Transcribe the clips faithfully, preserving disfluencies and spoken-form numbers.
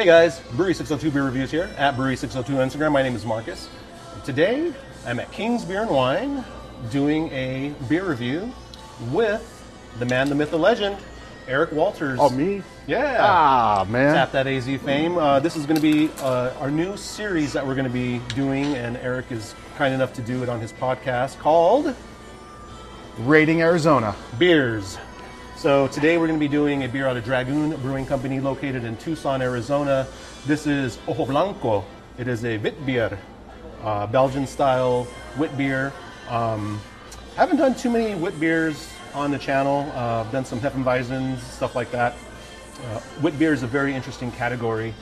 Hey guys, Brewery six oh two Beer Reviews here, at Brewery six oh two on Instagram. My name is Marcus. Today, I'm at King's Beer and Wine doing a beer review with the man, the myth, the legend, Eric Walters. Oh, me? Yeah. Ah, man. Tap that A Z fame. Uh, this is going to be uh, our new series that we're going to be doing, and Eric is kind enough to do it on his podcast called Rating Arizona Beers. So today we're going to be doing a beer out of Dragoon Brewing Company located in Tucson, Arizona. This is Ojo Blanco. It is a witbier, uh, Belgian-style wit beer. Um, haven't done too many wit beers on the channel. Uh, I've done some Hefeweizens, stuff like that. Uh, wit beer is a very interesting category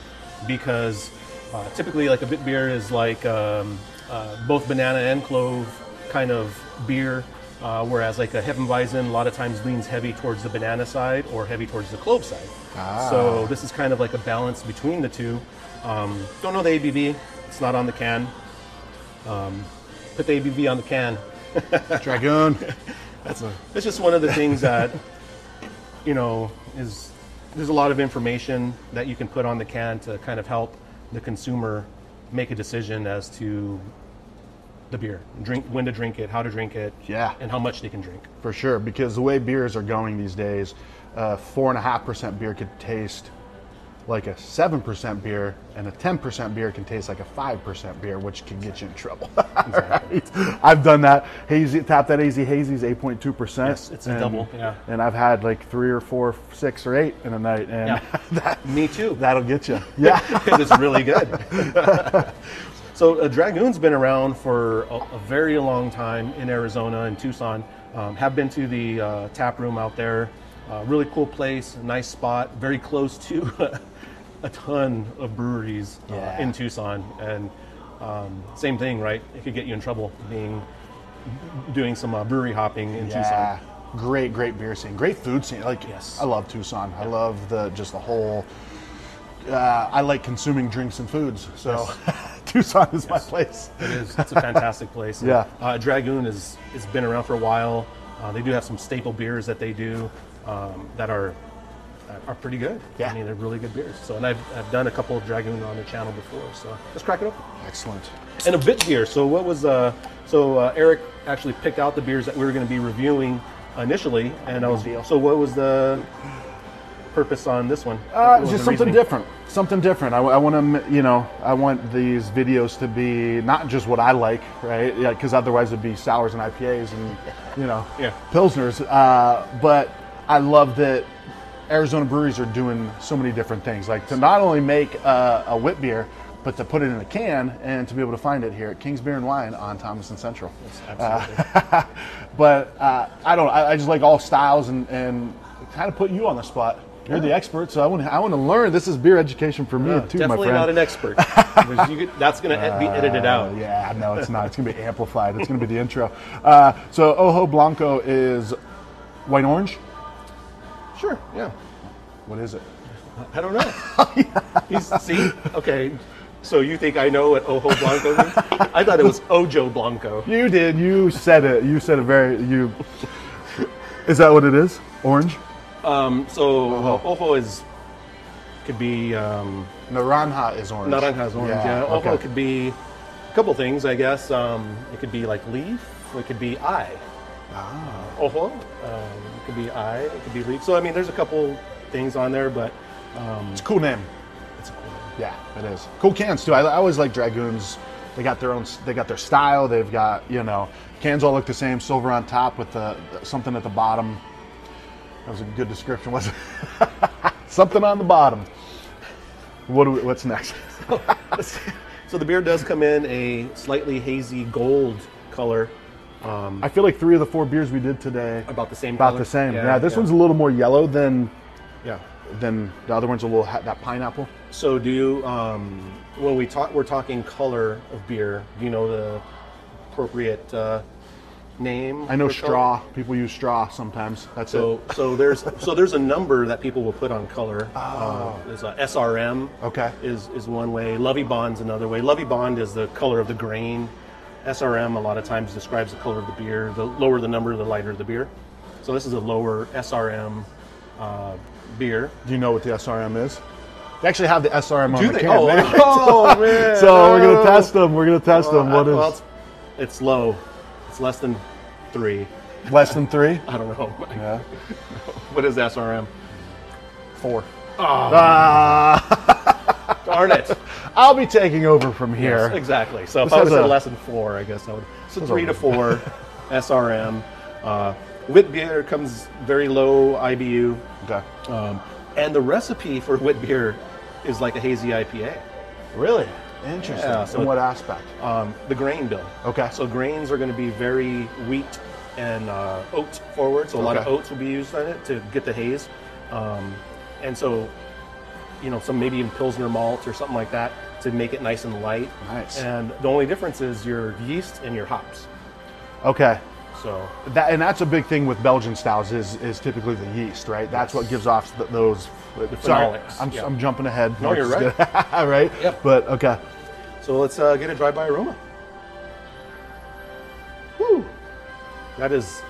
because uh, typically, like, a wit beer is like um, uh, both banana and clove kind of beer. Uh, whereas like a Hefeweizen a lot of times leans heavy towards the banana side or heavy towards the clove side. Ah. So this is kind of like a balance between the two. Um, don't know the A B V. It's not on the can. Um, put the A B V on the can. Dragoon. That's a... It's just one of the things that, you know, is there's a lot of information that you can put on the can to kind of help the consumer make a decision as to the beer, drink, when to drink it, how to drink it, yeah, and how much they can drink. For sure, because the way beers are going these days, uh, four and a half percent beer could taste like a seven percent beer, and a ten percent beer can taste like a five percent beer, which can get you in trouble. Exactly. Right? I've done that. Hazy, tap that hazy. Hazy's eight point two percent. Yes, it's and, a double. Yeah. And I've had like three or four, six or eight in a night, and yeah. that, me too. That'll get you. Yeah, because it's really good. So uh, Dragoon's been around for a, a very long time in Arizona and Tucson. Um, have been to the uh, tap room out there. Uh, really cool place, nice spot, very close to a ton of breweries uh, yeah. in Tucson. And um, same thing, right? It could get you in trouble being doing some uh, brewery hopping in yeah. Tucson. Great, great beer scene, great food scene. Like, yes. I love Tucson. Yeah. I love the just the whole. Uh, I like consuming drinks and foods, so. Yes. Tucson is yes, my place. It is. It's a fantastic place. Yeah. Uh, Dragoon is it's been around for a while. Uh, they do have some staple beers that they do um, that are are pretty good. Yeah. I mean, they're really good beers. So, and I've I've done a couple of Dragoon on the channel before. So let's crack it open. Excellent. And a bit beer. So what was uh so uh, Eric actually picked out the beers that we were going to be reviewing initially, and I was deal. So what was the purpose on this one? Uh, just something reasoning? different. Something different. I, I want to, you know, I want these videos to be not just what I like, right? Yeah, because otherwise it'd be sours and I P As and, you know, yeah. pilsners. Uh, but I love that Arizona breweries are doing so many different things. Like to not only make a, a wit beer, but to put it in a can and to be able to find it here at King's Beer and Wine on Thomas and Central. Yes, absolutely. Uh, but uh, I don't. I, I just like all styles and and kind of put you on the spot. You're yeah. the expert, so I want to, I want to learn. This is beer education for me, yeah, too, my friend. Definitely not an expert. You could, that's going to uh, be edited out. Yeah, no, it's not. It's going to be amplified. It's going to be the intro. Uh, so Ojo Blanco is white orange? Sure, yeah. What is it? I don't know. yeah. He's, see? Okay. So you think I know what Ojo Blanco means? I thought it was Ojo Blanco. You did. You said it. You said it very... You. Is that what it is? Orange? Um, so ojo. ojo is could be um, naranja is orange. Naranja is orange. Yeah. yeah. Ojo okay. could be a couple things, I guess. Um, it could be like leaf. It could be eye. Ah. Ojo. Um, it could be eye. It could be leaf. So I mean, there's a couple things on there, but um, it's a cool name. It's a cool name. Yeah, it is. Cool cans too. I, I always like Dragoons. They got their own. They got their style. They've got you know cans all look the same. Silver on top with the, the something at the bottom. That was a good description, wasn't it? Something on the bottom. What do we, what's next? So the beer does come in a slightly hazy gold color. Um, I feel like three of the four beers we did today about the same. About color. the same. Yeah, yeah this yeah. one's a little more yellow than yeah than the other one's a little that pineapple. So do you? Um, well, we talk. We're talking color of beer. Do you know the appropriate? Uh, Name. I know straw. Color. People use straw sometimes. That's so, it. So there's so there's a number that people will put on color. Oh. Uh, there's a S R M. Okay. Is is one way. Lovibond's another way. Lovibond is the color of the grain. S R M a lot of times describes the color of the beer. The lower the number, the lighter the beer. So this is a lower S R M uh, beer. Do you know what the S R M is? They actually have the S R M on Do the they? can. Oh, man. oh so, man. So no. we're going to test them. We're going to test oh, them. What I, is? Well, it's, it's low. It's less than three. Less than three? I don't know. Yeah. What is S R M? Four. Oh. Ah. Darn it. I'll be taking over from here. Yes, exactly. So this if I was a, at less than four, I guess I would. So three to four S R M. Uh, wit beer comes very low I B U. Okay. Um, and the recipe for wit beer is like a hazy I P A. Really? Interesting. Yeah, so in what aspect? Um, the grain bill. Okay. So grains are going to be very wheat and uh, oat forward. So a okay. lot of oats will be used in it to get the haze. Um, and so, you know, some maybe even Pilsner malt or something like that to make it nice and light. Nice. And the only difference is your yeast and your hops. Okay. So that and that's a big thing with Belgian styles is is typically the yeast, right? That's what gives off the, those. The sorry, I'm, yeah. I'm jumping ahead. No, no you're right. right? Yep. But okay. So let's uh, get a dry by aroma. Woo! That is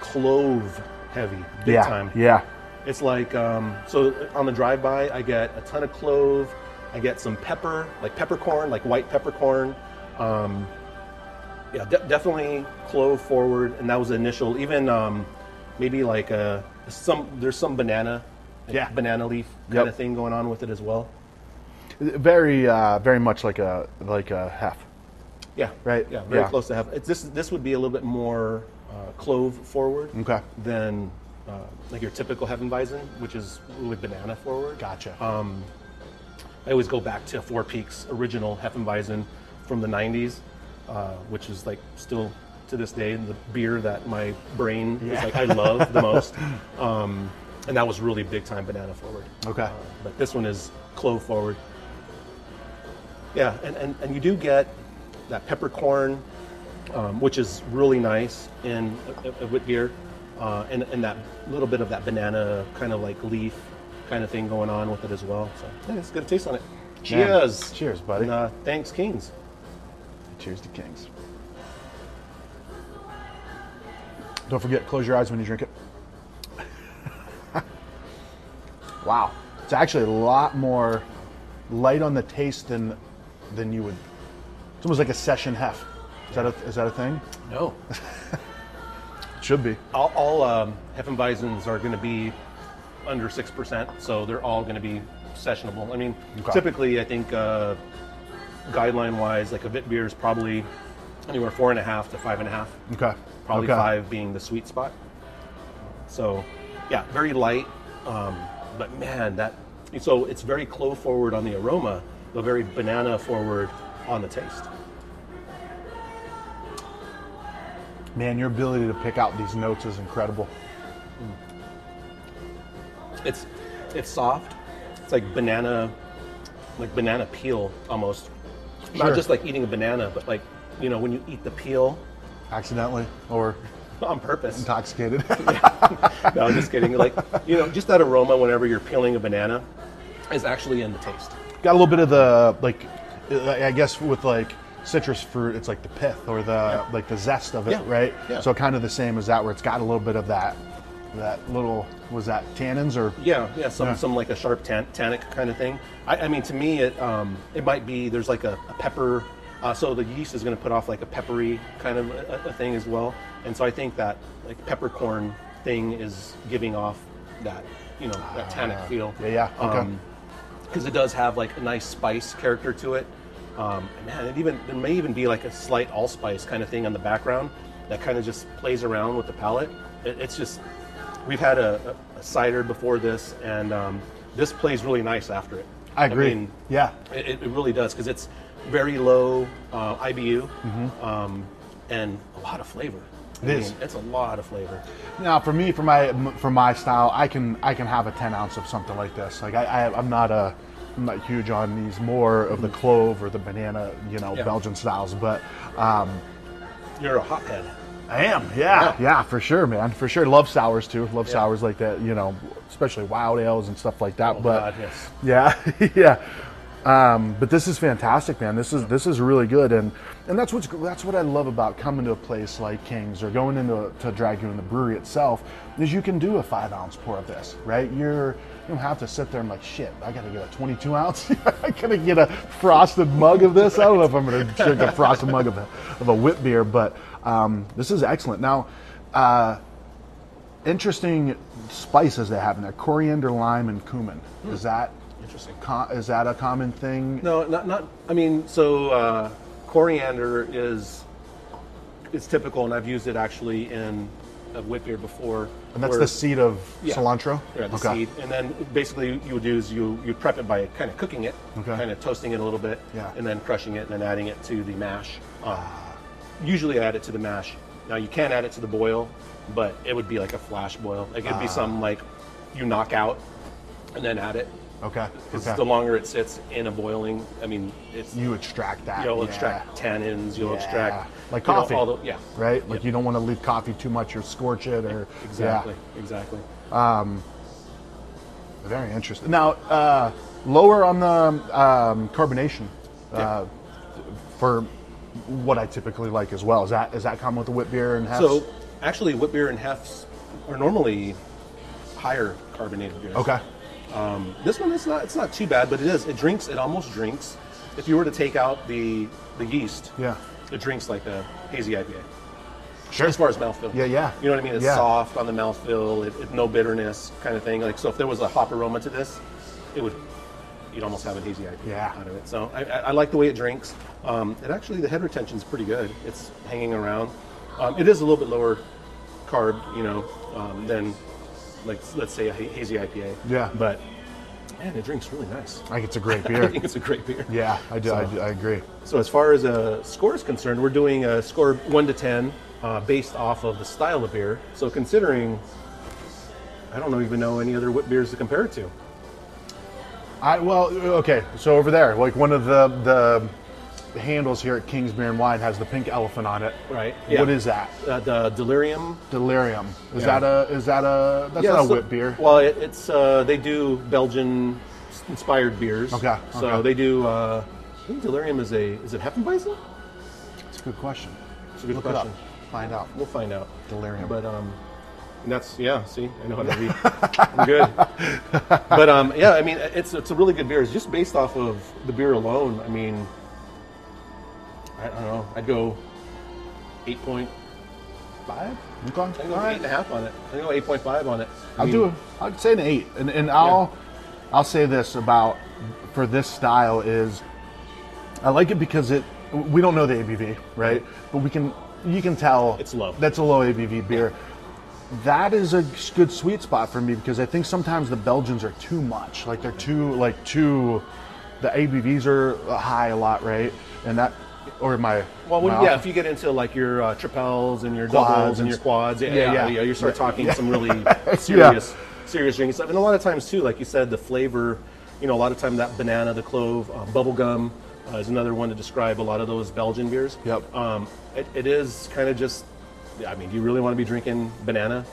clove heavy, big yeah. time. Yeah. It's like um, so on the drive by, I get a ton of clove. I get some pepper, like peppercorn, like white peppercorn. Um, Yeah, de definitely clove forward, and that was the initial. Even um, maybe like a, some there's some banana, yeah, banana leaf kind yep. of thing going on with it as well. Very, uh, very much like a like a half. Yeah, right. Yeah, very yeah. close to half. It's, this this would be a little bit more uh, clove forward. Okay. Than uh, like your typical Hefeweizen, which is really banana forward. Gotcha. Um, I always go back to Four Peaks original Hefeweizen from the nineties. Uh, which is like still to this day the beer that my brain yeah. is like I love the most, um, and that was really big time banana forward. Okay, uh, but this one is clove forward. Yeah, and and, and you do get that peppercorn, um, which is really nice in a, a wit beer, uh, and and that little bit of that banana kind of like leaf kind of thing going on with it as well. So yeah, it's good taste on it. Cheers! Man. Cheers, buddy. And, uh, thanks, Kings. Cheers to Kings. Don't forget, close your eyes when you drink it. Wow. It's actually a lot more light on the taste than than you would. It's almost like a session hef. Is that a, is that a thing? No. It should be. All, all um, Hefeweizens are going to be under six percent, so they're all going to be sessionable. I mean, okay. typically, I think... Uh, guideline wise, like a wit beer is probably anywhere four and a half to five and a half. Okay. Probably okay. five being the sweet spot. So, yeah, very light. Um, but man, that so it's very clove forward on the aroma, but very banana forward on the taste. Man, your ability to pick out these notes is incredible. Mm. It's it's soft. It's like banana, like banana peel almost. Sure. Not just like eating a banana, but like, you know, when you eat the peel. Accidentally or on purpose. Intoxicated. Yeah. No, I'm just kidding. Like, you know, just that aroma whenever you're peeling a banana is actually in the taste. Got a little bit of the, like, I guess with like citrus fruit, it's like the pith or the, yeah. like the zest of it, yeah. right? Yeah. So kind of the same as that where it's got a little bit of that, that little, was that tannins or? Yeah, yeah, some, yeah. some like a sharp tan, tannic kind of thing. I, I mean, to me, it um, it might be, there's like a, a pepper, uh, so the yeast is gonna put off like a peppery kind of a, a thing as well. And so I think that like peppercorn thing is giving off that, you know, that tannic uh, feel. Yeah, yeah, okay. Um, 'cause it does have like a nice spice character to it. Um, man, it even, there may even be like a slight allspice kind of thing on the background that kind of just plays around with the palate. It, it's just, we've had a, a, a cider before this, and um, this plays really nice after it. I agree. I mean, yeah, it, it really does because it's very low uh, I B U mm-hmm. um, and a lot of flavor. It I is. Mean, it's a lot of flavor. Now, for me, for my for my style, I can I can have a ten ounce of something like this. Like I, I I'm not a I'm not huge on these more of mm-hmm. the clove or the banana, you know, yeah. Belgian styles. But um, you're a hothead. I am, yeah, yeah, yeah, for sure, man, for sure. Love sours too. Love yeah. sours like that, you know, especially wild ales and stuff like that. Oh, but God, yes. yeah, yeah. Um, but this is fantastic, man. This is yeah. this is really good, and and that's what's that's what I love about coming to a place like King's or going into to Dragoon, the brewery itself, is you can do a five ounce pour of this, right? You're You don't have to sit there and like, shit, I gotta get a twenty-two ounce, I gotta get a frosted mug of this. Right. I don't know if I'm gonna drink a frosted mug of a, of a wit beer, but um, this is excellent. Now, uh, interesting spices that happen there: coriander, lime, and cumin. Mm. Is that interesting? Com- is that a common thing? No, not not. I mean, so uh, coriander is it's typical, and I've used it actually in a wit beer before. And that's where, the seed of yeah, cilantro? Yeah, the okay. seed. And then basically what you would do is you you prep it by kind of cooking it, okay. kind of toasting it a little bit, yeah. and then crushing it and then adding it to the mash. Uh, usually I add it to the mash. Now you can add it to the boil, but it would be like a flash boil. Like it'd uh, be something like you knock out and then add it. Okay. Because okay. the longer it sits in a boiling, I mean, it's... You extract that. You'll yeah. extract tannins, you'll yeah. extract... Like coffee, all the, yeah. right? Like yep. you don't want to leave coffee too much or scorch it or... Exactly, yeah. exactly. Um, very interesting. Now, uh, lower on the um, carbonation uh, yeah. for what I typically like as well. Is that is that common with the wit beer and hefts? So, actually, wit beer and hefts are normally higher carbonated beers. Okay. Um, this one is not, it's not too bad, but it is. It drinks, it almost drinks. If you were to take out the, the yeast, yeah. it drinks like a hazy I P A. Sure. As far as mouthfeel. Yeah, yeah. You know what I mean? It's yeah. soft on the mouthfeel, it, it, no bitterness kind of thing. Like, so if there was a hop aroma to this, it would, you'd almost have a hazy I P A yeah. out of it. So I, I like the way it drinks. Um, it actually, the head retention is pretty good. It's hanging around. Um, it is a little bit lower carb, you know, um, than... like, let's say a hazy I P A. Yeah. But, man, it drinks really nice. I think it's a great beer. I think it's a great beer. Yeah, I do. So, I, do I agree. So as far as a score is concerned, we're doing a score one to ten uh, based off of the style of beer. So considering, I don't know, even know any other wit beers to compare it to. I Well, okay. So over there, like one of the, the... The handles here at King's Beer and Wine has the pink elephant on it. Right. Yeah. What is that? Uh, the Delirium. Delirium. Is yeah. that a? Is that a? That's yeah, not so, a wit beer. Well, it, it's uh, they do Belgian inspired beers. Okay. So okay. they do. Uh, I think Delirium is a. Is it Hefeweizen? It's a good question. It's a good Look question. It up. Find out. We'll find out. Delirium. But um, and that's yeah. See, I know how to read. I'm good. But um, yeah. I mean, it's it's a really good beer. It's just based off of the beer alone. I mean. I don't know. I'd go eight point five. Okay. I'd go eight and a half on it. I'd go eight point five on it. I I'll mean, do. A, I'd say an eight, and and I'll yeah. I'll say this about for this style is I like it because it we don't know the A B V, right? But we can you can tell it's low. That's a low A B V beer. Yeah. That is a good sweet spot for me because I think sometimes the Belgians are too much. Like they're too like too. The A B Vs are high a lot, right? And that. Or my well, when, my yeah. If you get into like your uh, triples and your doubles and, and your quads, yeah, yeah, yeah. yeah you start talking yeah. some really serious, yeah. serious drinking stuff. And a lot of times too, like you said, the flavor. You know, a lot of time that banana, the clove, uh, bubble gum uh, is another one to describe a lot of those Belgian beers. Yep. Um, it, it is kind of just. I mean, do you really want to be drinking banana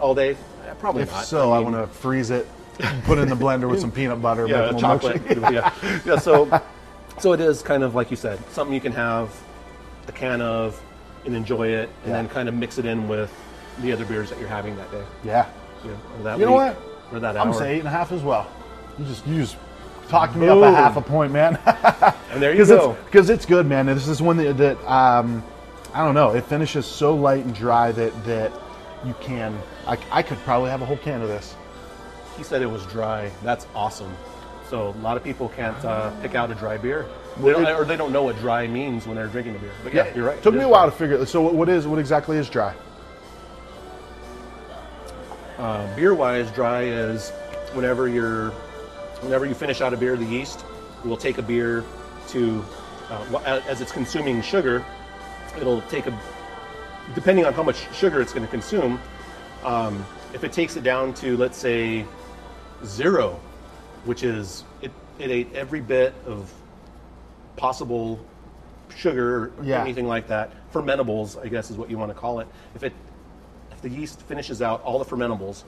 all day? Probably if not. So I, mean, I want to freeze it, put it in the blender with some peanut butter, yeah, make a chocolate. Yeah. yeah, yeah. So. So it is kind of, like you said, something you can have a can of and enjoy it and yeah. then kind of mix it in with the other beers that you're having that day. Yeah. yeah or that you week, know what? Or that hour. I'm going to say eight and a half as well. You just, you just talked me up a half a point, man. And there you go. Because it's, it's good, man. This is one that, that um, I don't know, it finishes so light and dry that, that you can, I, I could probably have a whole can of this. He said it was dry. That's awesome. So a lot of people can't uh, pick out a dry beer, they don't, or they don't know what dry means when they're drinking a beer. But yeah, yeah you're right. Took me a while dry. to figure it. So what is what exactly is dry? Uh, beer-wise, dry is whenever you're, whenever you finish out a beer, the yeast will take a beer to, uh, as it's consuming sugar, it'll take a, depending on how much sugar it's going to consume. Um, if it takes it down to let's say zero. Which is it, it ate every bit of possible sugar or yeah. anything like that. Fermentables, I guess, is what you want to call it. If it, if the yeast finishes out all the fermentables,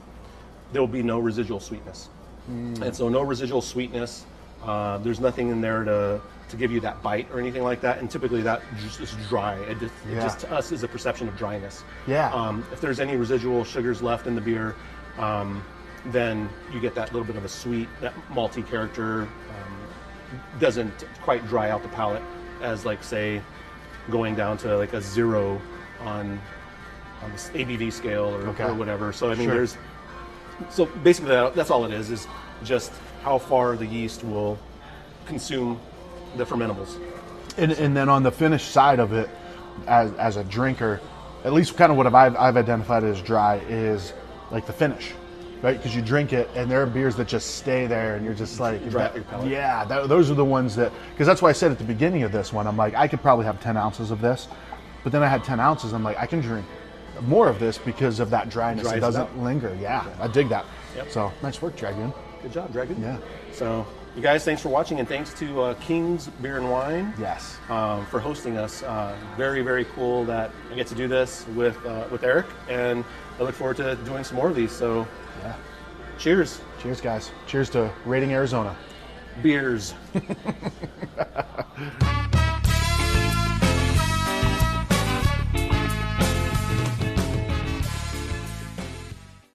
there will be no residual sweetness, mm. and so no residual sweetness. Uh, there's nothing in there to to give you that bite or anything like that. And typically, that just is dry. It just, yeah. it just to us is a perception of dryness. Yeah. Um, if there's any residual sugars left in the beer. Um, then you get that little bit of a sweet, that malty character. Um, doesn't quite dry out the palate as, like, say, going down to like a zero on on this A B V scale or, okay. or whatever. So I mean, sure. there's so basically that, that's all it is is just how far the yeast will consume the fermentables. And and then on the finished side of it, as as a drinker, at least kind of what I've I've identified as dry is like the finish, right? Because you drink it, and there are beers that just stay there, and you're just like, dry that, your palate. yeah, that, those are the ones that. Because that's why I said at the beginning of this one, I'm like, I could probably have ten ounces of this, but then I had ten ounces, I'm like, I can drink more of this because of that dryness. It doesn't it linger. Yeah, yeah, I dig that. Yep. So nice work, Dragoon. Good job, Dragoon. Yeah. So you guys, thanks for watching, and thanks to uh, King's Beer and Wine. Yes. Um, for hosting us. Uh, very, very cool that I get to do this with uh, with Eric, and I look forward to doing some more of these. So, yeah. Cheers. Cheers, guys. Cheers to Rating Arizona Beers.